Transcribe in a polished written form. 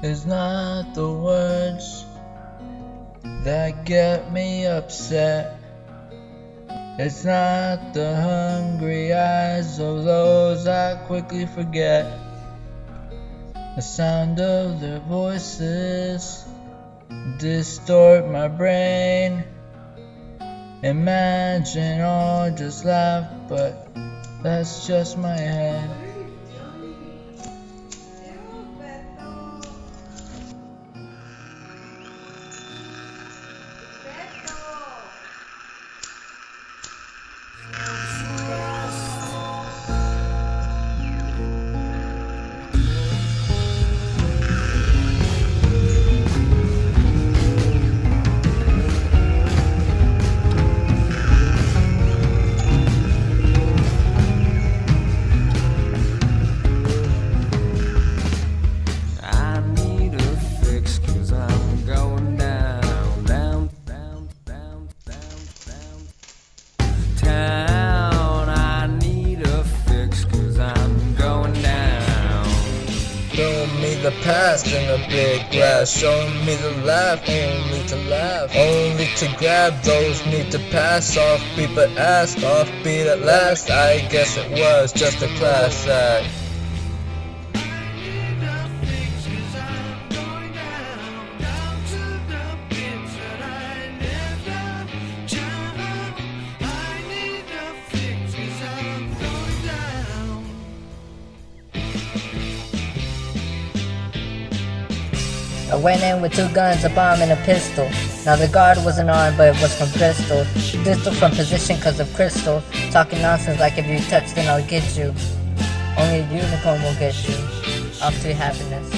It's not the words that get me upset. It's not the hungry eyes of those I quickly forget. The sound of their voices distort my brain. Imagine all just laugh, but that's just my head. The past in a big glass, showing me the laugh, only to laugh, only to grab those need to pass off, beat but ass off, beat at last. I guess it was just a class act. I went in with two guns, a bomb, and a pistol. Now the guard wasn't armed, but it was from Bristol. Distal from position cause of crystal. Talking nonsense like if you touch then I'll get you. Only a unicorn will get you. Off to happiness.